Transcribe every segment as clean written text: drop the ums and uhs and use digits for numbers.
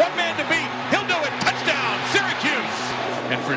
One man to beat. He'll do it. Touchdown, Syracuse. And for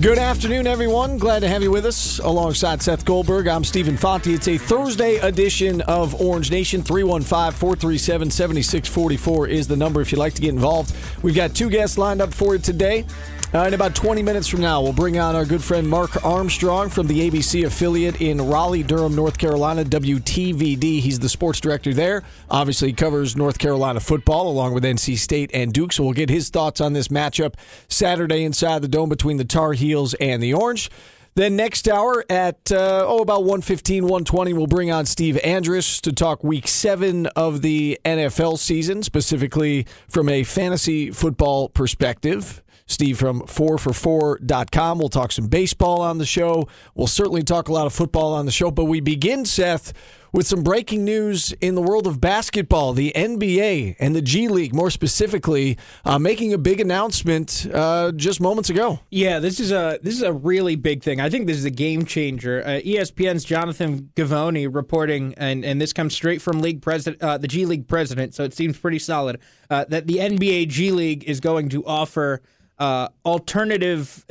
Good afternoon, everyone. Glad to have you with us. Alongside Seth Goldberg, I'm Stephen Fonti. It's a Thursday edition of Orange Nation. 315-437-7644 is the number if you'd like to get involved. We've got two guests lined up for you today. In about 20 minutes from now, we'll bring on our good friend Mark Armstrong from the ABC affiliate in Raleigh, Durham, North Carolina, WTVD. He's the sports director there. Obviously, he covers North Carolina football along with NC State and Duke, so we'll get his thoughts on this matchup Saturday inside the Dome between the Tar Heels and the Orange. Then next hour at, about 1:15, 1:20, we'll bring on Steve Andrus to talk Week 7 of the NFL season, specifically from a fantasy football perspective. Steve from 4for4.com. We'll talk some baseball on the show. We'll certainly talk a lot of football on the show, but we begin, Seth, with some breaking news in the world of basketball. The NBA and the G-League, more specifically, making a big announcement just moments ago. Yeah, this is a really big thing. I think this is a game changer. ESPN's Jonathan Givony reporting, and this comes straight from league president, the G-League president, so it seems pretty solid, that the NBA G-League is going to offer an alternative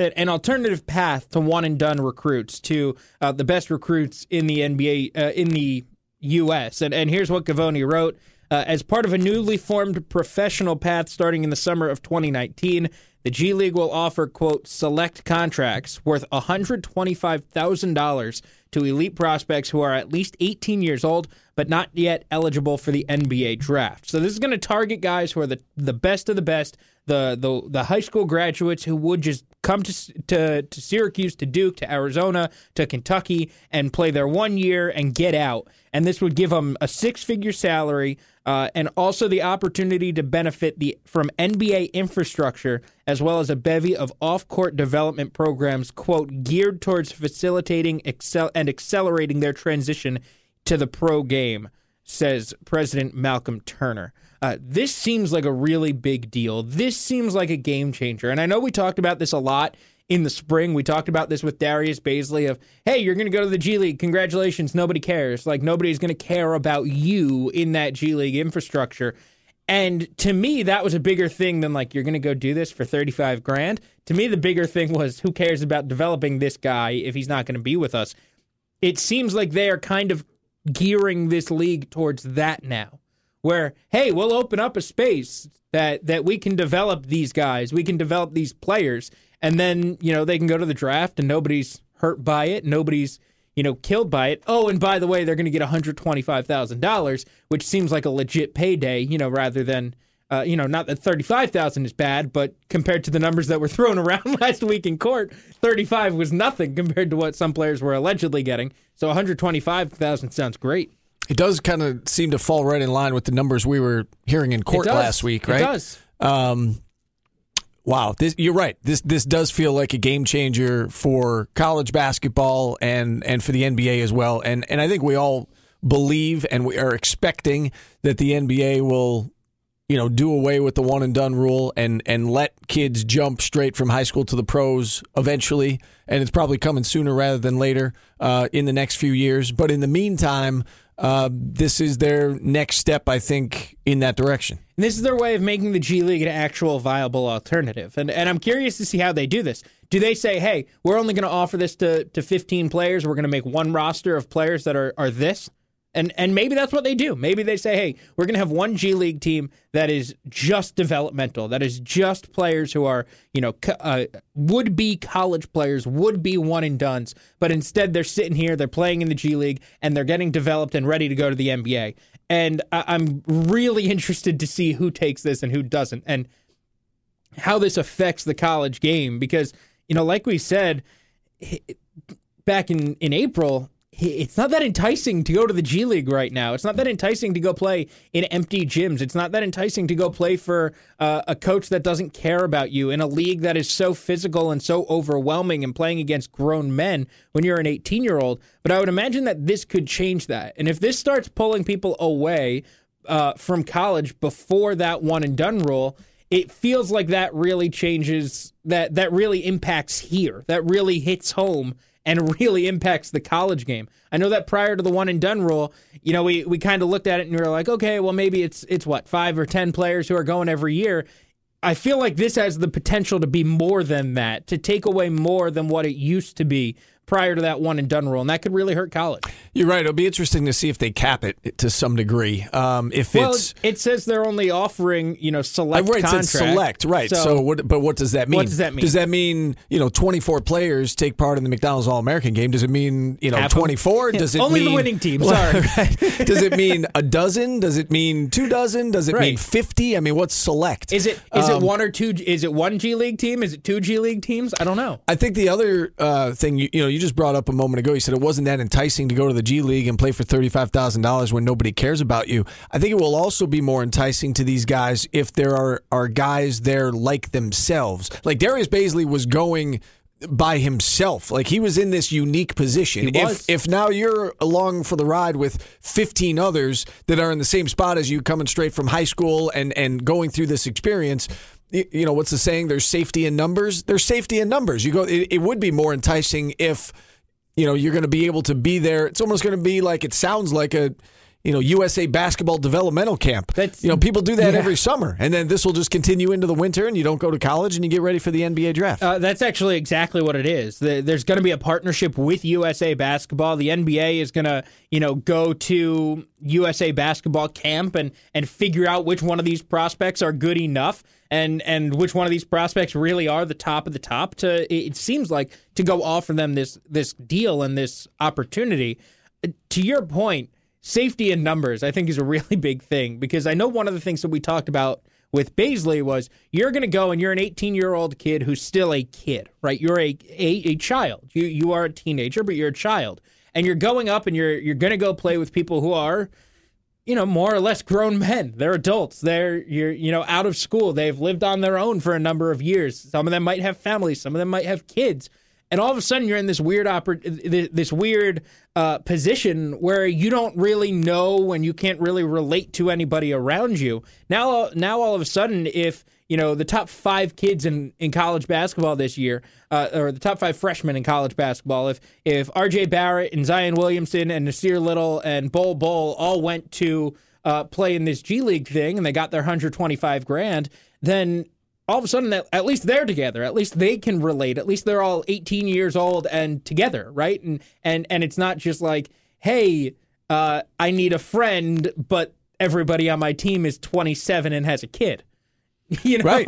path to one-and-done recruits, to the best recruits in the NBA, in the U.S. And here's what Givony wrote. As part of a newly formed professional path starting in the summer of 2019, the G League will offer, quote, select contracts worth $125,000 to elite prospects who are at least 18 years old but not yet eligible for the NBA draft. So this is going to target guys who are the best of the best, the high school graduates who would just come to Syracuse, to Duke, to Arizona, to Kentucky, and play their 1 year and get out. And this would give them a six-figure salary and also the opportunity to benefit from NBA infrastructure, as well as a bevy of off-court development programs, quote, geared towards facilitating and accelerating their transition to the pro game, says President Malcolm Turner. This seems like a really big deal. This seems like a game changer. And I know we talked about this a lot in the spring. We talked about this with Darius Bazley of, hey, you're going to go to the G League. Congratulations. Nobody cares. Like, nobody's going to care about you in that G League infrastructure. And to me, that was a bigger thing than, like, you're going to go do this for $35,000. To me, the bigger thing was, who cares about developing this guy if he's not going to be with us? It seems like they are kind of gearing this league towards that now, where, hey, we'll open up a space that we can develop these guys, we can develop these players, and then, you know, they can go to the draft and nobody's hurt by it, nobody's, you know, killed by it. Oh, and by the way, they're going to get $125,000, which seems like a legit payday, you know, rather than, you know, not that $35,000 is bad, but compared to the numbers that were thrown around last week in court, $35,000 was nothing compared to what some players were allegedly getting. So $125,000 sounds great. It does kind of seem to fall right in line with the numbers we were hearing in court last week, right? It does. Wow, you're right. This does feel like a game changer for college basketball and for the NBA as well. And I think we all believe and we are expecting that the NBA will, you know, do away with the one and done rule and let kids jump straight from high school to the pros eventually. And it's probably coming sooner rather than later in the next few years. But in the meantime, this is their next step, I think, in that direction. And this is their way of making the G League an actual viable alternative. And I'm curious to see how they do this. Do they say, hey, we're only going to offer this to 15 players. We're going to make one roster of players that are this? And maybe that's what they do. Maybe they say, hey, we're going to have one G League team that is just developmental, that is just players who are, you know, would-be college players, would-be one-and-dones, but instead they're sitting here, they're playing in the G League, and they're getting developed and ready to go to the NBA. And I'm really interested to see who takes this and who doesn't, and how this affects the college game. Because, you know, like we said back in April, it's not that enticing to go to the G League right now. It's not that enticing to go play in empty gyms. It's not that enticing to go play for a coach that doesn't care about you in a league that is so physical and so overwhelming and playing against grown men when you're an 18-year-old. But I would imagine that this could change that. And if this starts pulling people away from college before that one-and-done rule, it feels like that really changes, that really impacts here, that really hits home and really impacts the college game. I know that prior to the one-and-done rule, you know, we kind of looked at it and we were like, okay, well, maybe it's what, 5 or 10 players who are going every year. I feel like this has the potential to be more than that, to take away more than what it used to be prior to that one-and-done rule, and that could really hurt college. You're right. It'll be interesting to see if they cap it to some degree. It says they're only offering, you know, select contracts. Select, right. So what does that mean? What does that mean? Does that mean, you know, 24 players take part in the McDonald's All-American game? Does it mean, you know, half 24? Does it only mean the winning team? Sorry. Right. Does it mean a dozen? Does it mean 2 dozen? Does it mean 50? I mean, what's select? Is it one or two? Is it one G League team? Is it 2 G League teams? I don't know. I think the other thing, you just brought up a moment ago. You said it wasn't that enticing to go to the G League and play for $35,000 when nobody cares about you. I think it will also be more enticing to these guys if there are guys there like themselves. Like Darius Bazley was going by himself. Like he was in this unique position. If now you're along for the ride with 15 others that are in the same spot as you, coming straight from high school and going through this experience, you know, what's the saying? There's safety in numbers. There's safety in numbers. You go. It would be more enticing if, you know, you're going to be able to be there. It's almost going to be like, it sounds like a, you know, USA Basketball developmental camp. That's, you know, people do that every summer, and then this will just continue into the winter, and you don't go to college, and you get ready for the NBA draft. That's actually exactly what it is. There's going to be a partnership with USA Basketball. The NBA is going to, you know, go to USA Basketball camp and figure out which one of these prospects are good enough, and which one of these prospects really are the top of the top. It seems like to go offer them this deal and this opportunity. To your point, safety in numbers, I think, is a really big thing, because I know one of the things that we talked about with Bazley was, you're going to go and you're an 18-year-old kid who's still a kid, right? You're a child. You are a teenager, but you're a child, and you're going up and you're going to go play with people who are, you know, more or less grown men. They're adults. You're out of school. They've lived on their own for a number of years. Some of them might have families. Some of them might have kids. And all of a sudden, you're in this weird position where you don't really know and you can't really relate to anybody around you. Now, all of a sudden, if you know the top 5 kids in college basketball this year, or the top 5 freshmen in college basketball, if RJ Barrett and Zion Williamson and Nasir Little and Bol Bol all went to play in this G League thing and they got their $125,000, then all of a sudden, at least they're together. At least they can relate. At least they're all 18 years old and together, right? And it's not just like, hey, I need a friend, but everybody on my team is 27 and has a kid. You know, right.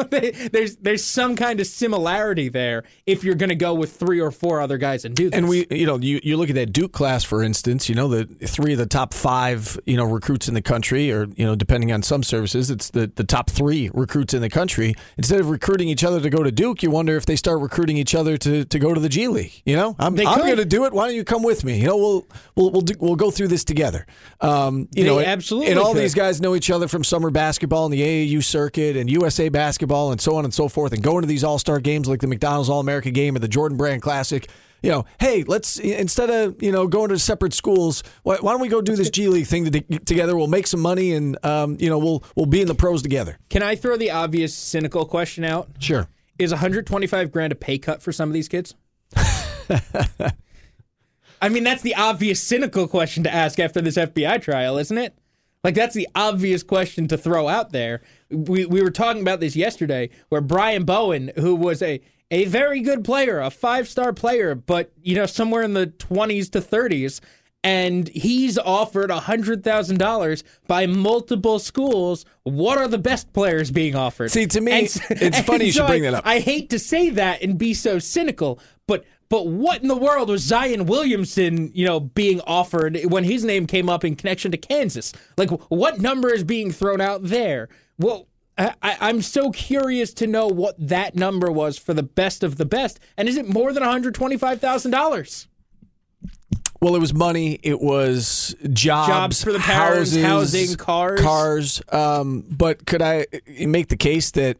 There's some kind of similarity there if you're going to go with 3 or 4 other guys and do this. And you look at that Duke class, for instance. You know, the 3 of the top 5, you know, recruits in the country, or, you know, depending on some services, it's the top 3 recruits in the country. Instead of recruiting each other to go to Duke, you wonder if they start recruiting each other to go to the G League. You know, I'm going to do it. Why don't you come with me? You know, we'll go through this together. Absolutely. And all these guys know each other from summer basketball and the AAU circuit and US. Basketball and so on and so forth, and going to these all-star games like the McDonald's All-American game or the Jordan Brand Classic. You know, hey, let's, instead of, you know, going to separate schools, why don't we go do this G League thing together? We'll make some money and, you know, we'll be in the pros together. Can I throw the obvious cynical question out? Sure. Is $125,000 a pay cut for some of these kids? I mean, that's the obvious cynical question to ask after this FBI trial, isn't it? Like, that's the obvious question to throw out there. We were talking about this yesterday, where Brian Bowen, who was a very good player, a 5-star player, but, you know, somewhere in the 20s to 30s, and he's offered $100,000 by multiple schools. What are the best players being offered? See, to me, it's funny you should bring that up. I hate to say that and be so cynical, but what in the world was Zion Williamson, being offered when his name came up in connection to Kansas? Like, what number is being thrown out there? Well, I'm so curious to know what that number was for the best of the best. And is it more than $125,000? Well, it was money. It was jobs for the parents, housing, cars. But could I make the case that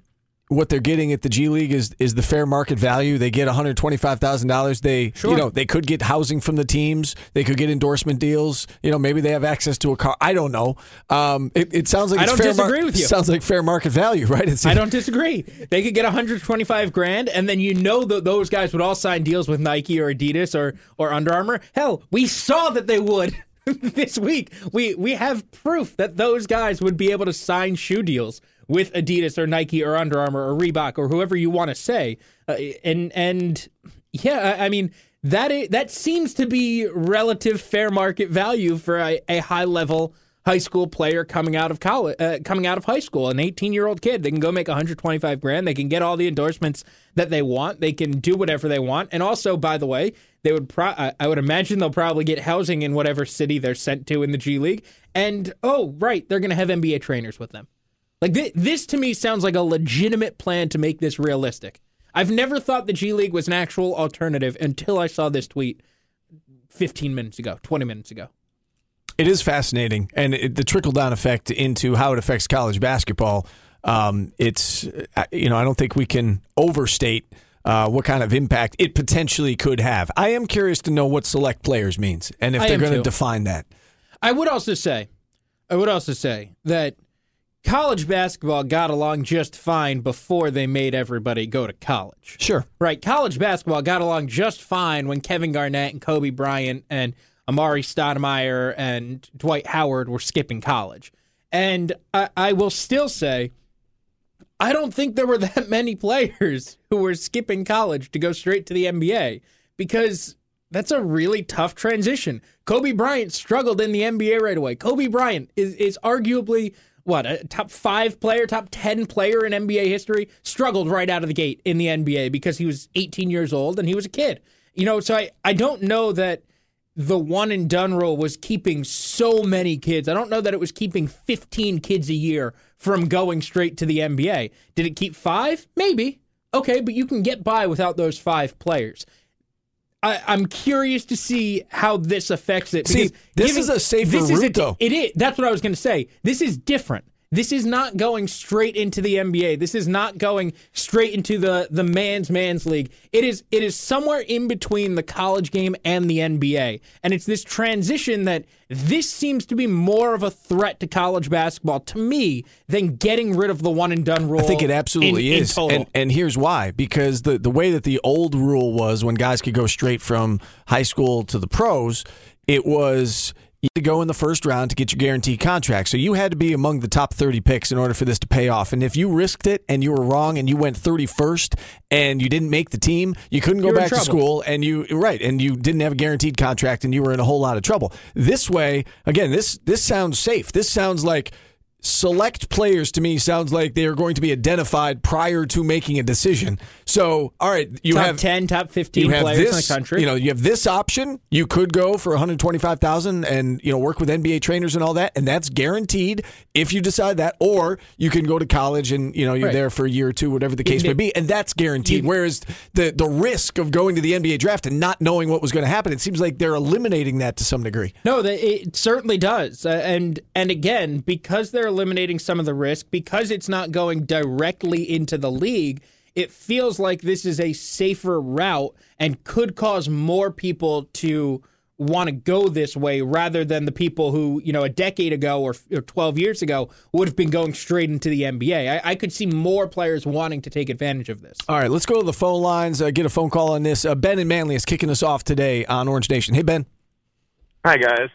what they're getting at the G League is the fair market value? They get $125,000. They could get housing from the teams. They could get endorsement deals. Maybe they have access to a car. I don't know. It sounds like I don't disagree with you. Sounds like fair market value, right? I don't disagree. They could get $125,000, and then those guys would all sign deals with Nike or Adidas or Under Armour. Hell, we saw that they would. This week, we have proof that those guys would be able to sign shoe deals with Adidas or Nike or Under Armour or Reebok or whoever you want to say. That seems to be relative fair market value for a high-level high school player coming out of high school, an 18-year-old kid. They can go make $125,000. They can get all the endorsements that they want. They can do whatever they want. And also, by the way, they would I would imagine they'll probably get housing in whatever city they're sent to in the G League. And they're going to have NBA trainers with them. Like this to me sounds like a legitimate plan to make this realistic. I've never thought the G League was an actual alternative until I saw this tweet 15 minutes ago, 20 minutes ago. It is fascinating, and the trickle-down effect into how it affects college basketball, I don't think we can overstate what kind of impact it potentially could have. I am curious to know what select players means, and if they're going to define that. I would also say that college basketball got along just fine before they made everybody go to college. Sure. Right, college basketball got along just fine when Kevin Garnett and Kobe Bryant and Amari Stoudemire and Dwight Howard were skipping college. And I will still say, I don't think there were that many players who were skipping college to go straight to the NBA, because that's a really tough transition. Kobe Bryant struggled in the NBA right away. Kobe Bryant is arguably a top 5 player, top 10 player in NBA history, struggled right out of the gate in the NBA because he was 18 years old and he was a kid. So I don't know that the one and done rule was keeping so many kids. I don't know that it was keeping 15 kids a year from going straight to the NBA. Did it keep 5? Maybe. Okay, but you can get by without those 5 players. I'm curious to see how this affects it. See, this is a safer route, though. It is. That's what I was going to say. This is different. This is not going straight into the NBA. This is not going straight into the man's league. It is somewhere in between the college game and the NBA. And it's this transition that this seems to be more of a threat to college basketball to me than getting rid of the one and done rule. I think it absolutely is. And here's why. Because the way that the old rule was when guys could go straight from high school to the pros, it was you had to go in the first round to get your guaranteed contract. So you had to be among the top 30 picks in order for this to pay off. And if you risked it and you were wrong and you went 31st and you didn't make the team, you couldn't go back to school and you didn't have a guaranteed contract and you were in a whole lot of trouble. This way, again, this sounds safe. This sounds like select players to me sounds like they are going to be identified prior to making a decision. So, all right, you top have 10, top 15 players in the country. You have this option. You could go for $125,000 and work with NBA trainers and all that, and that's guaranteed if you decide that. Or you can go to college and you're right there for a year or two, whatever the case may be, and that's guaranteed. Whereas the risk of going to the NBA draft and not knowing what was going to happen, it seems like they're eliminating that to some degree. No, it certainly does, and again, because they're eliminating some of the risk, because it's not going directly into the league. It feels like this is a safer route and could cause more people to want to go this way rather than the people who, a decade ago or 12 years ago would have been going straight into the NBA. I could see more players wanting to take advantage of this. All right, let's go to the phone lines, get a phone call on this. Ben in Manly is kicking us off today on Orange Nation. Hey, Ben. Hi, guys.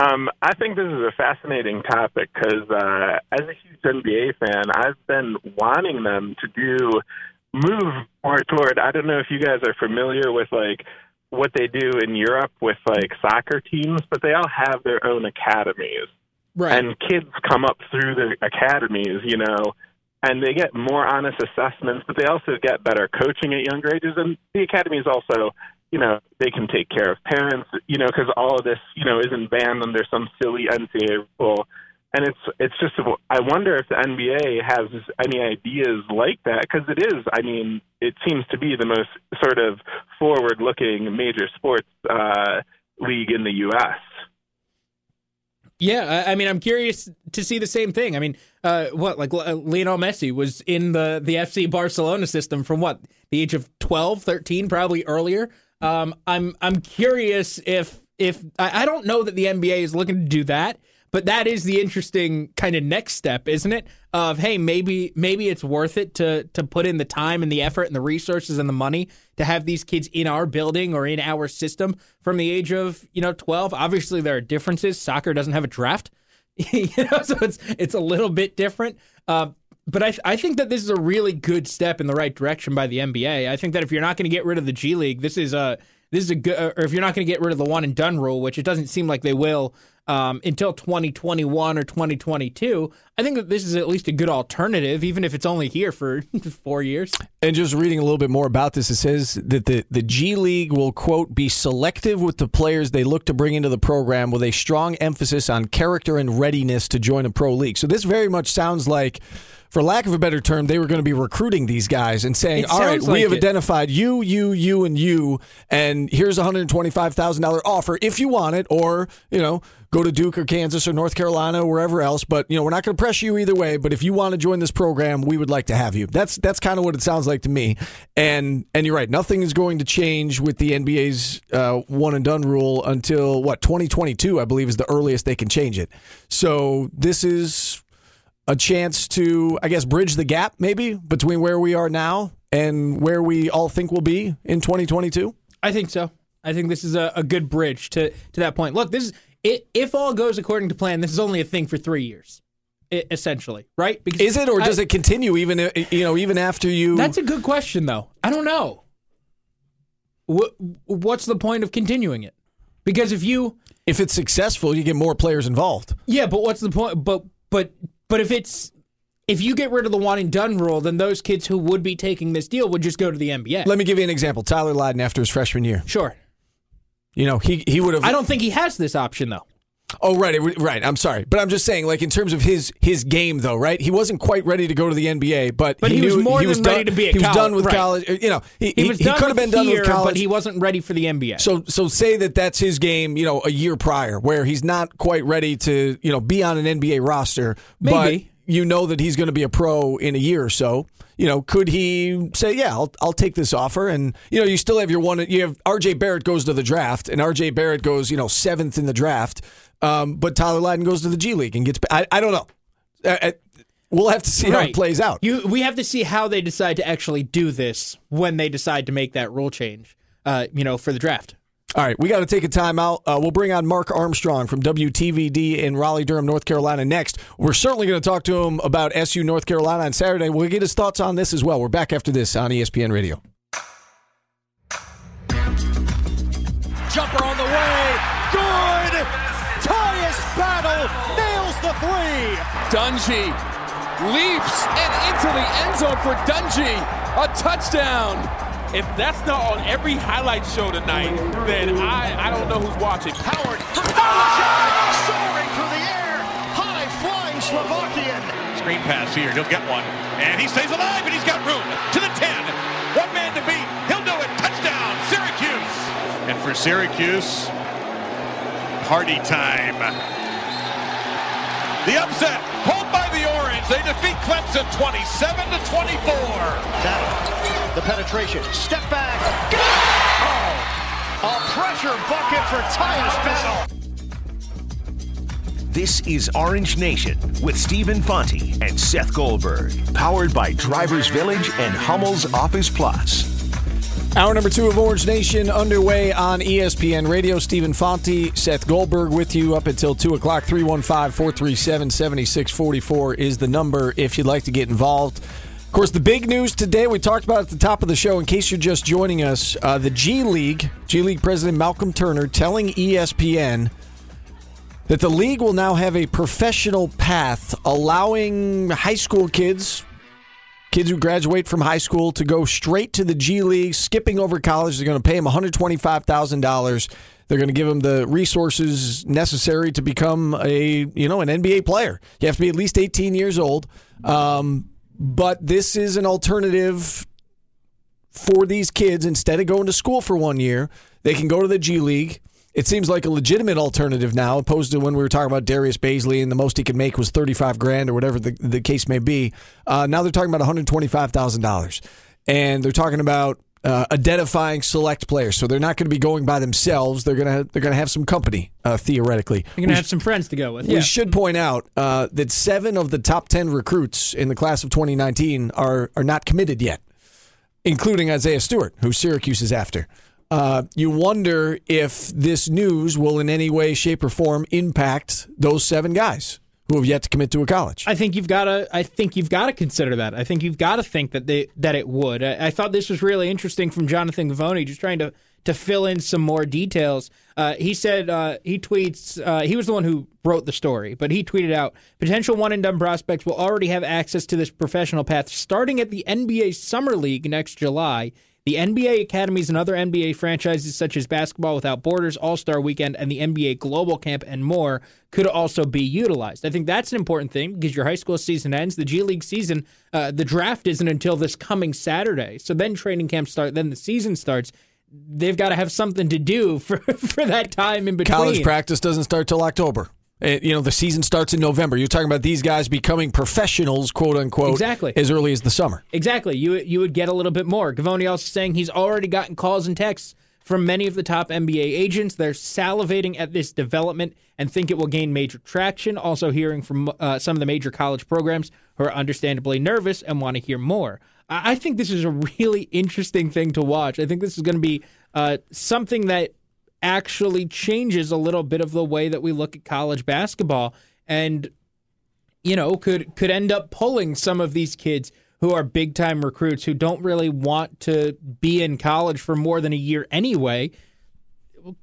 I think this is a fascinating topic because as a huge NBA fan, I've been wanting them to move more toward, I don't know if you guys are familiar with, like, what they do in Europe with like soccer teams, but they all have their own academies. Right. And kids come up through the academies, you know, and they get more honest assessments, but they also get better coaching at younger ages. And the academies also, you know, they can take care of parents, you know, because all of this, you know, isn't banned under some silly NCAA rule. And it's just, I wonder if the NBA has any ideas like that, because it is, I mean, it seems to be the most sort of forward-looking major sports league in the U.S. Yeah, I mean, I'm curious to see the same thing. I mean, Lionel Messi was in the FC Barcelona system from what, the age of 12, 13, probably earlier. I'm curious if I don't know that the NBA is looking to do that, but that is the interesting kind of next step, isn't it? Of, hey, maybe it's worth it to put in the time and the effort and the resources and the money to have these kids in our building or in our system from the age of, you know, 12. Obviously, there are differences. Soccer doesn't have a draft, you know, so it's a little bit different. But I think that this is a really good step in the right direction by the NBA. I think that if you're not going to get rid of the G League, this is a good, or if you're not going to get rid of the one and done rule, which it doesn't seem like they will until 2021 or 2022, I think that this is at least a good alternative, even if it's only here for 4 years. And just reading a little bit more about this, it says that the G League will, quote, be selective with the players they look to bring into the program with a strong emphasis on character and readiness to join a pro league. So this very much sounds like, for lack of a better term, they were going to be recruiting these guys and saying, all right, we have identified you, and here's a $125,000 offer if you want it, or, you know, go to Duke or Kansas or North Carolina or wherever else. But, you know, we're not going to pressure you either way. But if you want to join this program, we would like to have you. That's kind of what it sounds like to me. And you're right. Nothing is going to change with the NBA's one and done rule until, 2022, I believe, is the earliest they can change it. So this is a chance to, I guess, bridge the gap maybe between where we are now and where we all think we'll be in 2022? I think so. I think this is a good bridge to that point. Look, this is, if all goes according to plan, this is only a thing for 3 years, essentially, right? Because is it, or does it continue even after you? That's a good question, though. I don't know. What's the point of continuing it? Because if it's successful, you get more players involved. Yeah, but what's the point? But if you get rid of the one and done rule, then those kids who would be taking this deal would just go to the NBA. Let me give you an example. Tyler Lydon, after his freshman year. Sure. You know, he would have. I don't think he has this option, though. Oh, right. I'm sorry. But I'm just saying, like, in terms of his game, though, right? He wasn't quite ready to go to the NBA, but he was more than ready to be at college. He was done with college. You know, he could have been done with college. But he wasn't ready for the NBA. So say that that's his game, you know, a year prior, where he's not quite ready to, you know, be on an NBA roster. Maybe. But you know that he's going to be a pro in a year or so. You know, could he say, yeah, I'll take this offer? And, you know, you still have your one. You have RJ Barrett goes to the draft, and RJ Barrett goes, you know, seventh in the draft. But Tyler Lydon goes to the G League and gets. I don't know. We'll have to see how it plays out. We have to see how they decide to actually do this when they decide to make that rule change, you know, for the draft. All right, we got to take a timeout. We'll bring on Mark Armstrong from WTVD in Raleigh-Durham, North Carolina next. We're certainly going to talk to him about SU North Carolina on Saturday. We'll get his thoughts on this as well. We're back after this on ESPN Radio. Jumper on the way. Good! Tyus Battle nails the three. Dungy leaps and into the end zone for Dungy. A touchdown. If that's not on every highlight show tonight, then I don't know who's watching. Howard from soaring through the air, high-flying Slovakian. Screen pass here, he'll get one. And he stays alive, and he's got room to the 10. One man to beat, he'll do it. Touchdown, Syracuse. And for Syracuse, party time. The upset, hold by the Orange. They defeat Clemson 27-24. The penetration, step back, go! Oh, a pressure bucket for Tyus Battle. This is Orange Nation with Stephen Fonti and Seth Goldberg, powered by Drivers Village and Hummel's Office Plus. Hour number 2 of Orange Nation underway on ESPN Radio. Stephen Fonti, Seth Goldberg with you up until 2 o'clock. 315-437-7644 is the number if you'd like to get involved. Of course, the big news today, we talked about at the top of the show, in case you're just joining us, the G-League President Malcolm Turner telling ESPN that the league will now have a professional path, allowing high school kids who graduate from high school to go straight to the G League, skipping over college. They're going to pay them $125,000. They're going to give them the resources necessary to become an NBA player. You have to be at least 18 years old. But this is an alternative for these kids. Instead of going to school for 1 year, they can go to the G League. It seems like a legitimate alternative now, opposed to when we were talking about Darius Bazley and the most he could make was $35,000 or whatever the case may be. Now they're talking about $125,000, and they're talking about identifying select players. So they're not going to be going by themselves. They're gonna have some company theoretically. They're gonna have some friends to go with. Yeah. We should point out that 7 of the top 10 recruits in the class of 2019 are not committed yet, including Isaiah Stewart, who Syracuse is after. You wonder if this news will in any way, shape, or form impact those 7 guys who have yet to commit to a college. I think you've got to consider that. I think you've got to think that it would. I thought this was really interesting from Jonathan Givony, just trying to fill in some more details. He said he tweets. He was the one who wrote the story, but he tweeted out, potential one-and-done prospects will already have access to this professional path starting at the NBA Summer League next July. The NBA academies and other NBA franchises such as Basketball Without Borders, All-Star Weekend, and the NBA Global Camp and more could also be utilized. I think that's an important thing because your high school season ends. The G League season, the draft isn't until this coming Saturday. So then training camp starts, then the season starts. They've got to have something to do for that time in between. College practice doesn't start till October. The season starts in November. You're talking about these guys becoming professionals, quote unquote, exactly, as early as the summer. Exactly. You would get a little bit more. Givony also saying he's already gotten calls and texts from many of the top NBA agents. They're salivating at this development and think it will gain major traction. Also hearing from some of the major college programs who are understandably nervous and want to hear more. I think this is a really interesting thing to watch. I think this is going to be something that actually changes a little bit of the way that we look at college basketball and, could end up pulling some of these kids who are big-time recruits who don't really want to be in college for more than a year anyway.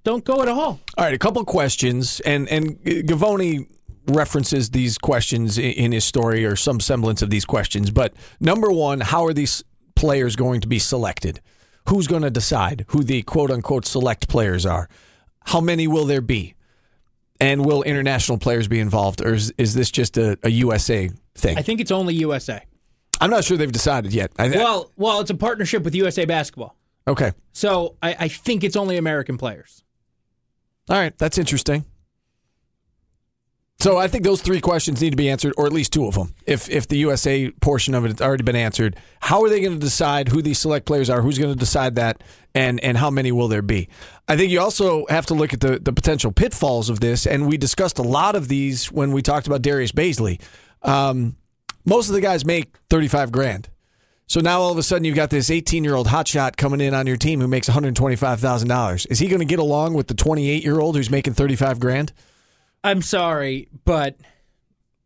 Don't go at all. All right, a couple questions, and Givony references these questions in his story or some semblance of these questions, but number one, how are these players going to be selected? Who's going to decide who the quote-unquote select players are? How many will there be? And will international players be involved, or is this just a USA thing? I think it's only USA. I'm not sure they've decided yet. Well, it's a partnership with USA Basketball. Okay. So I think it's only American players. All right, that's interesting. So I think those 3 questions need to be answered, or at least 2 of them. If the USA portion of it has already been answered, how are they going to decide who these select players are? Who's going to decide that? And how many will there be? I think you also have to look at the potential pitfalls of this, and we discussed a lot of these when we talked about Darius Bazley. Most of the guys make $35,000. So now all of a sudden you've got this 18-year-old hotshot coming in on your team who makes $125,000. Is he going to get along with the 28-year-old who's making $35,000? I'm sorry, but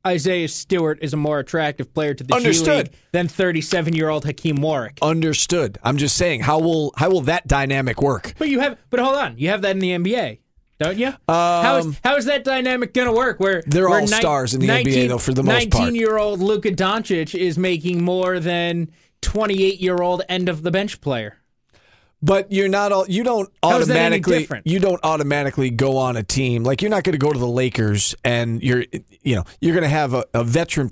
Isaiah Stewart is a more attractive player to the G League than 37-year-old Hakeem Warwick. Understood. I'm just saying, how will that dynamic work? But hold on, you have that in the NBA, don't you? How is that dynamic going to work? Where they're all stars in the NBA, though, for the most part. 19-year-old Luka Doncic is making more than 28-year-old end of the bench player. But you're not all. You don't automatically go on a team. Like, you're not going to go to the Lakers, and you're going to have a veteran.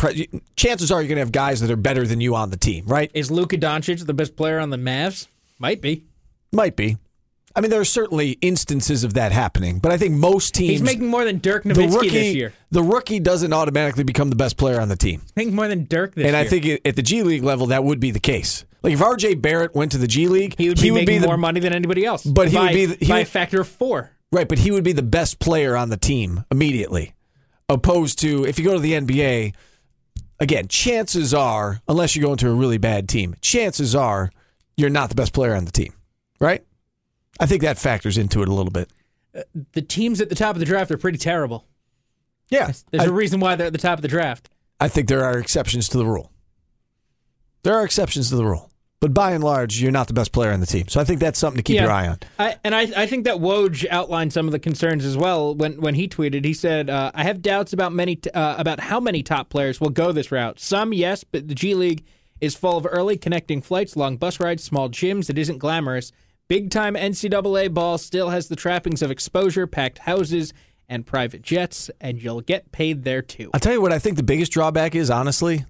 Chances are you're going to have guys that are better than you on the team, right? Is Luka Doncic the best player on the Mavs? Might be. I mean, there are certainly instances of that happening, but I think most teams. He's making more than Dirk Nowitzki this year. The rookie doesn't automatically become the best player on the team. He's making more than Dirk this year. And I think at the G League level, that would be the case. Like, if RJ Barrett went to the G League, he would be making more money than anybody else. But he would be by a factor of 4. Right, but he would be the best player on the team immediately. Opposed to, if you go to the NBA, again, chances are, unless you go into a really bad team, chances are you're not the best player on the team, right? I think that factors into it a little bit. The teams at the top of the draft are pretty terrible. Yeah. There's a reason why they're at the top of the draft. I think there are exceptions to the rule. There are exceptions to the rule. But by and large, you're not the best player on the team. So I think that's something to keep your eye on. I think that Woj outlined some of the concerns as well when he tweeted. He said, I have doubts about how many top players will go this route. Some, yes, but the G League is full of early connecting flights, long bus rides, small gyms. It isn't glamorous. Big-time NCAA ball still has the trappings of exposure, packed houses, and private jets, and you'll get paid there, too. I'll tell you what I think the biggest drawback is, honestly.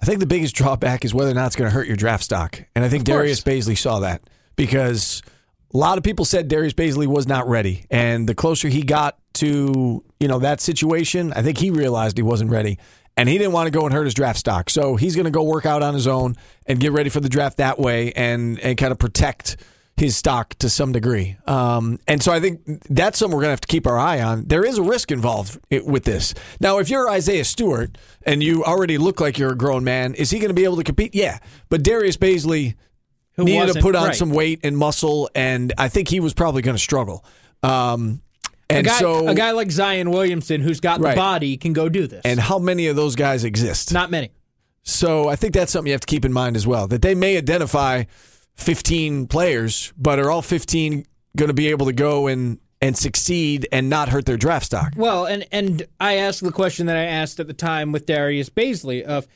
I think the biggest drawback is whether or not it's going to hurt your draft stock. And I think Darius Bazley saw that, because a lot of people said Darius Bazley was not ready. And the closer he got to, that situation, I think he realized he wasn't ready. And he didn't want to go and hurt his draft stock. So he's going to go work out on his own and get ready for the draft that way and kind of protect his stock to some degree. And so I think that's something we're going to have to keep our eye on. There is a risk involved with this. Now, if you're Isaiah Stewart and you already look like you're a grown man, is he going to be able to compete? Yeah. But Darius Bazley needed to put on some weight and muscle, and I think he was probably going to struggle. A guy like Zion Williamson, who's got the body, can go do this. And how many of those guys exist? Not many. So I think that's something you have to keep in mind as well, that they may identify 15 players, but are all 15 going to be able to go and succeed and not hurt their draft stock? Well, and I asked the question that I asked at the time with Darius Bazley of,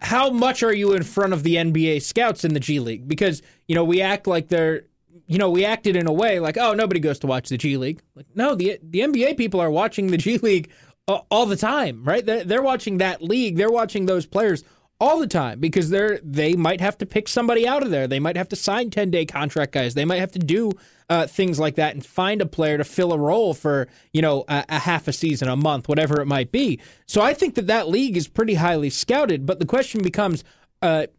how much are you in front of the NBA scouts in the G League? Because, we act like they're, we acted in a way like, oh, nobody goes to watch the G League. Like, no, the NBA people are watching the G League all the time, right? They're watching that league. They're watching those players all the time, because they might have to pick somebody out of there. They might have to sign 10-day contract guys. They might have to do things like that and find a player to fill a role for, a half a season, a month, whatever it might be. So I think that league is pretty highly scouted, but the question becomes the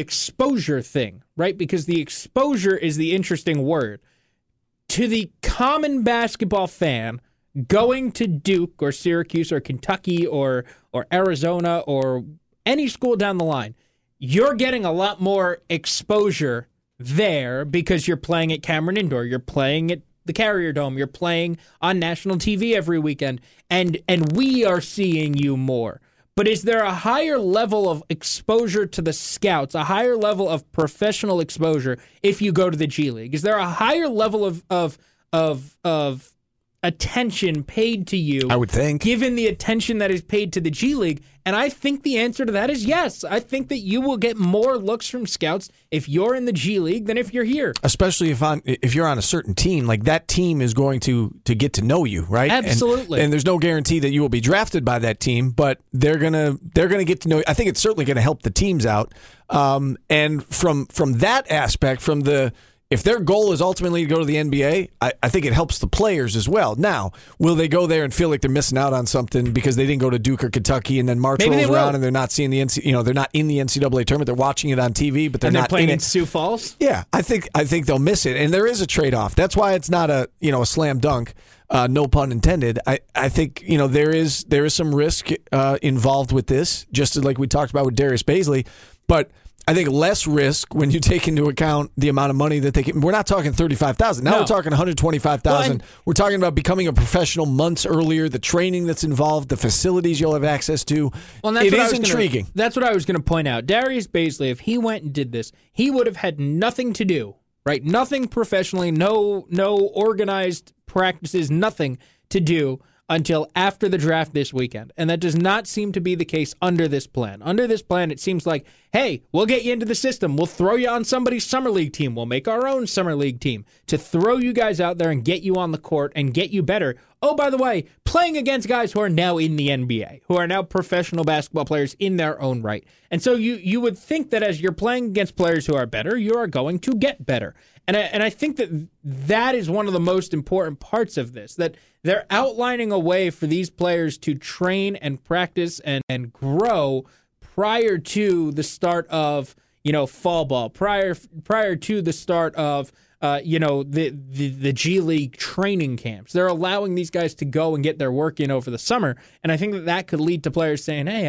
exposure thing, right? Because the exposure is the interesting word. To the common basketball fan, going to Duke or Syracuse or Kentucky or Arizona or any school down the line, you're getting a lot more exposure there because you're playing at Cameron Indoor, you're playing at the Carrier Dome, you're playing on national TV every weekend, and we are seeing you more. But is there a higher level of exposure to the scouts, a higher level of professional exposure if you go to the G League? Is there a higher level of attention paid to you? I would think. Given the attention that is paid to the G League. And I think the answer to that is yes. I think that you will get more looks from scouts if you're in the G League than if you're here. Especially if you're on a certain team, like that team is going to get to know you, right? Absolutely. And there's no guarantee that you will be drafted by that team, but they're gonna get to know you. I think it's certainly gonna help the teams out. And from that aspect, if their goal is ultimately to go to the NBA, I think it helps the players as well. Now, will they go there and feel like they're missing out on something because they didn't go to Duke or Kentucky, and then March rolls around and they're not seeing they're not in the NCAA tournament. They're watching it on TV, but they're not playing in Sioux Falls. Yeah, I think they'll miss it, and there is a trade off. That's why it's not a a slam dunk. No pun intended. I think there is some risk involved with this, just like we talked about with Darius Bazley, but I think less risk when you take into account the amount of money that they get. We're not talking $35,000. Now we're talking $125,000. We're talking about becoming a professional months earlier, the training that's involved, the facilities you'll have access to. Well, it is intriguing. That's what I was going to point out. Darius Bazley, if he went and did this, he would have had nothing to do, right? Nothing professionally, no organized practices, nothing to do until after the draft this weekend. And that does not seem to be the case under this plan. Under this plan, it seems like, hey, we'll get you into the system. We'll throw you on somebody's summer league team. We'll make our own summer league team to throw you guys out there and get you on the court and get you better. Oh, by the way, playing against guys who are now in the NBA, who are now professional basketball players in their own right. And so you would think that as you're playing against players who are better, you are going to get better. And I think that is one of the most important parts of this, that they're outlining a way for these players to train and practice and grow prior to the start of, fall ball, prior to the start of, the G League training camps. They're allowing these guys to go and get their work in over the summer. And I think that could lead to players saying, hey,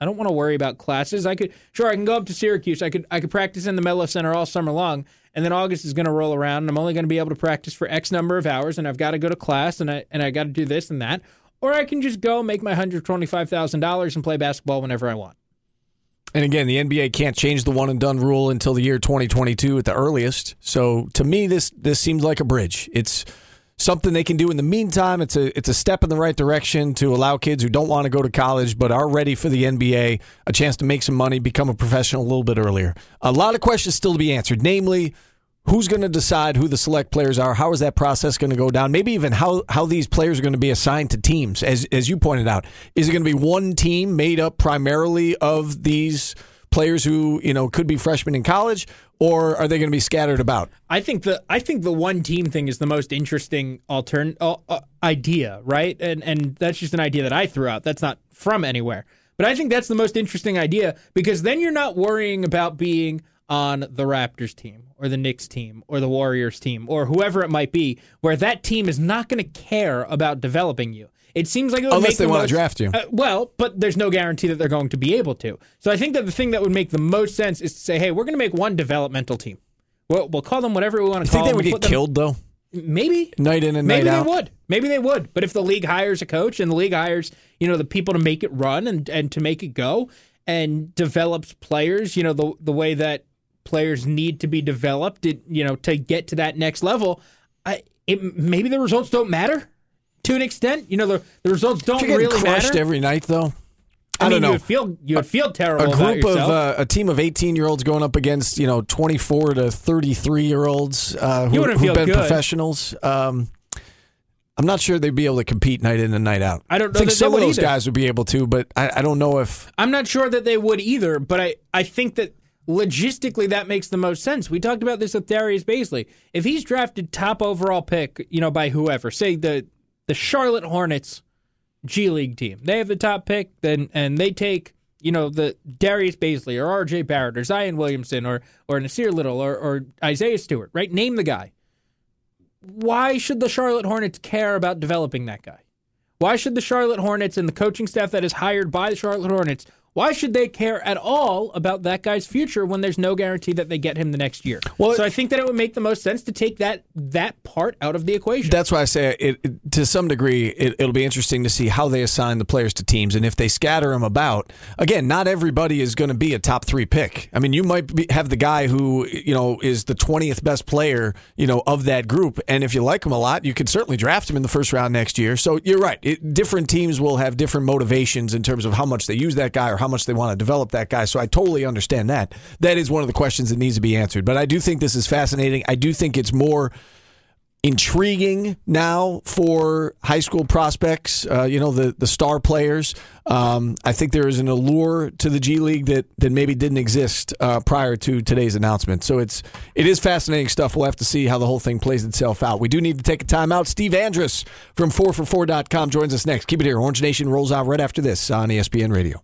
I don't want to worry about classes. I can go up to Syracuse. I could practice in the Mello Center all summer long, and then August is going to roll around, and I'm only going to be able to practice for X number of hours, and I've got to go to class, and I got to do this and that. or I can just go make my $125,000 and play basketball whenever I want. And again, the NBA can't change the one-and-done rule until the year 2022 at the earliest. So to me, this seems like a bridge. It's something they can do in the meantime. It's a step in the right direction to allow kids who don't want to go to college but are ready for the NBA a chance to make some money, become a professional a little bit earlier. A lot of questions still to be answered, namely, who's going to decide who the select players are? How is that process going to go down? Maybe even how these players are going to be assigned to teams, as you pointed out. Is it going to be one team made up primarily of these players who, could be freshmen in college, or are they going to be scattered about? I think the one team thing is the most interesting idea, right? And that's just an idea that I threw out. That's not from anywhere. But I think that's the most interesting idea, because then you're not worrying about being on the Raptors team or the Knicks team or the Warriors team or whoever it might be, where that team is not going to care about developing you. It seems like it would unless they want to draft you. But there's no guarantee that they're going to be able to. So I think that the thing that would make the most sense is to say, hey, we're going to make one developmental team. We'll call them whatever we want to call them. You think they would get killed, though? Maybe. Night in and night out. Maybe they would. But if the league hires a coach and the league hires, the people to make it run and to make it go and develops players, the way that players need to be developed, to get to that next level. Maybe the results don't matter to an extent. The results don't really matter. Crushed every night, though. I don't know. You would feel terrible. A group about of a team of 18-year-olds going up against 24 to 33-year-olds who've been good professionals. I'm not sure they'd be able to compete night in and night out. I don't know. I think some of those guys would be able to, but I don't know if. I'm not sure that they would either, but I think that logistically that makes the most sense. We talked about this with Darius Bazley. If he's drafted top overall pick, by whoever, say the Charlotte Hornets G-League team, they have the top pick, then and they take the Darius Bazley or RJ Barrett or Zion Williamson or Nasir Little or Isaiah Stewart, right? Name the guy. Why should the Charlotte Hornets care about developing that guy? Why should the Charlotte Hornets and the coaching staff that is hired by the Charlotte Hornets, why should they care at all about that guy's future when there's no guarantee that they get him the next year? Well, so I think that it would make the most sense to take that part out of the equation. That's why I say it to some degree, it'll be interesting to see how they assign the players to teams and if they scatter them about. Again, not everybody is going to be a top three pick. I mean, you might have the guy who is the 20th best player of that group, and if you like him a lot, you could certainly draft him in the first round next year. So you're right. Different teams will have different motivations in terms of how much they use that guy or how much they want to develop that guy. So I totally understand that. That is one of the questions that needs to be answered. But I do think this is fascinating. I do think it's more intriguing now for high school prospects, the star players. I think there is an allure to the G League that maybe didn't exist prior to today's announcement. So it is fascinating stuff. We'll have to see how the whole thing plays itself out. We do need to take a timeout. Steve Andrus from 4for4.com joins us next. Keep it here. Orange Nation rolls out right after this on ESPN Radio.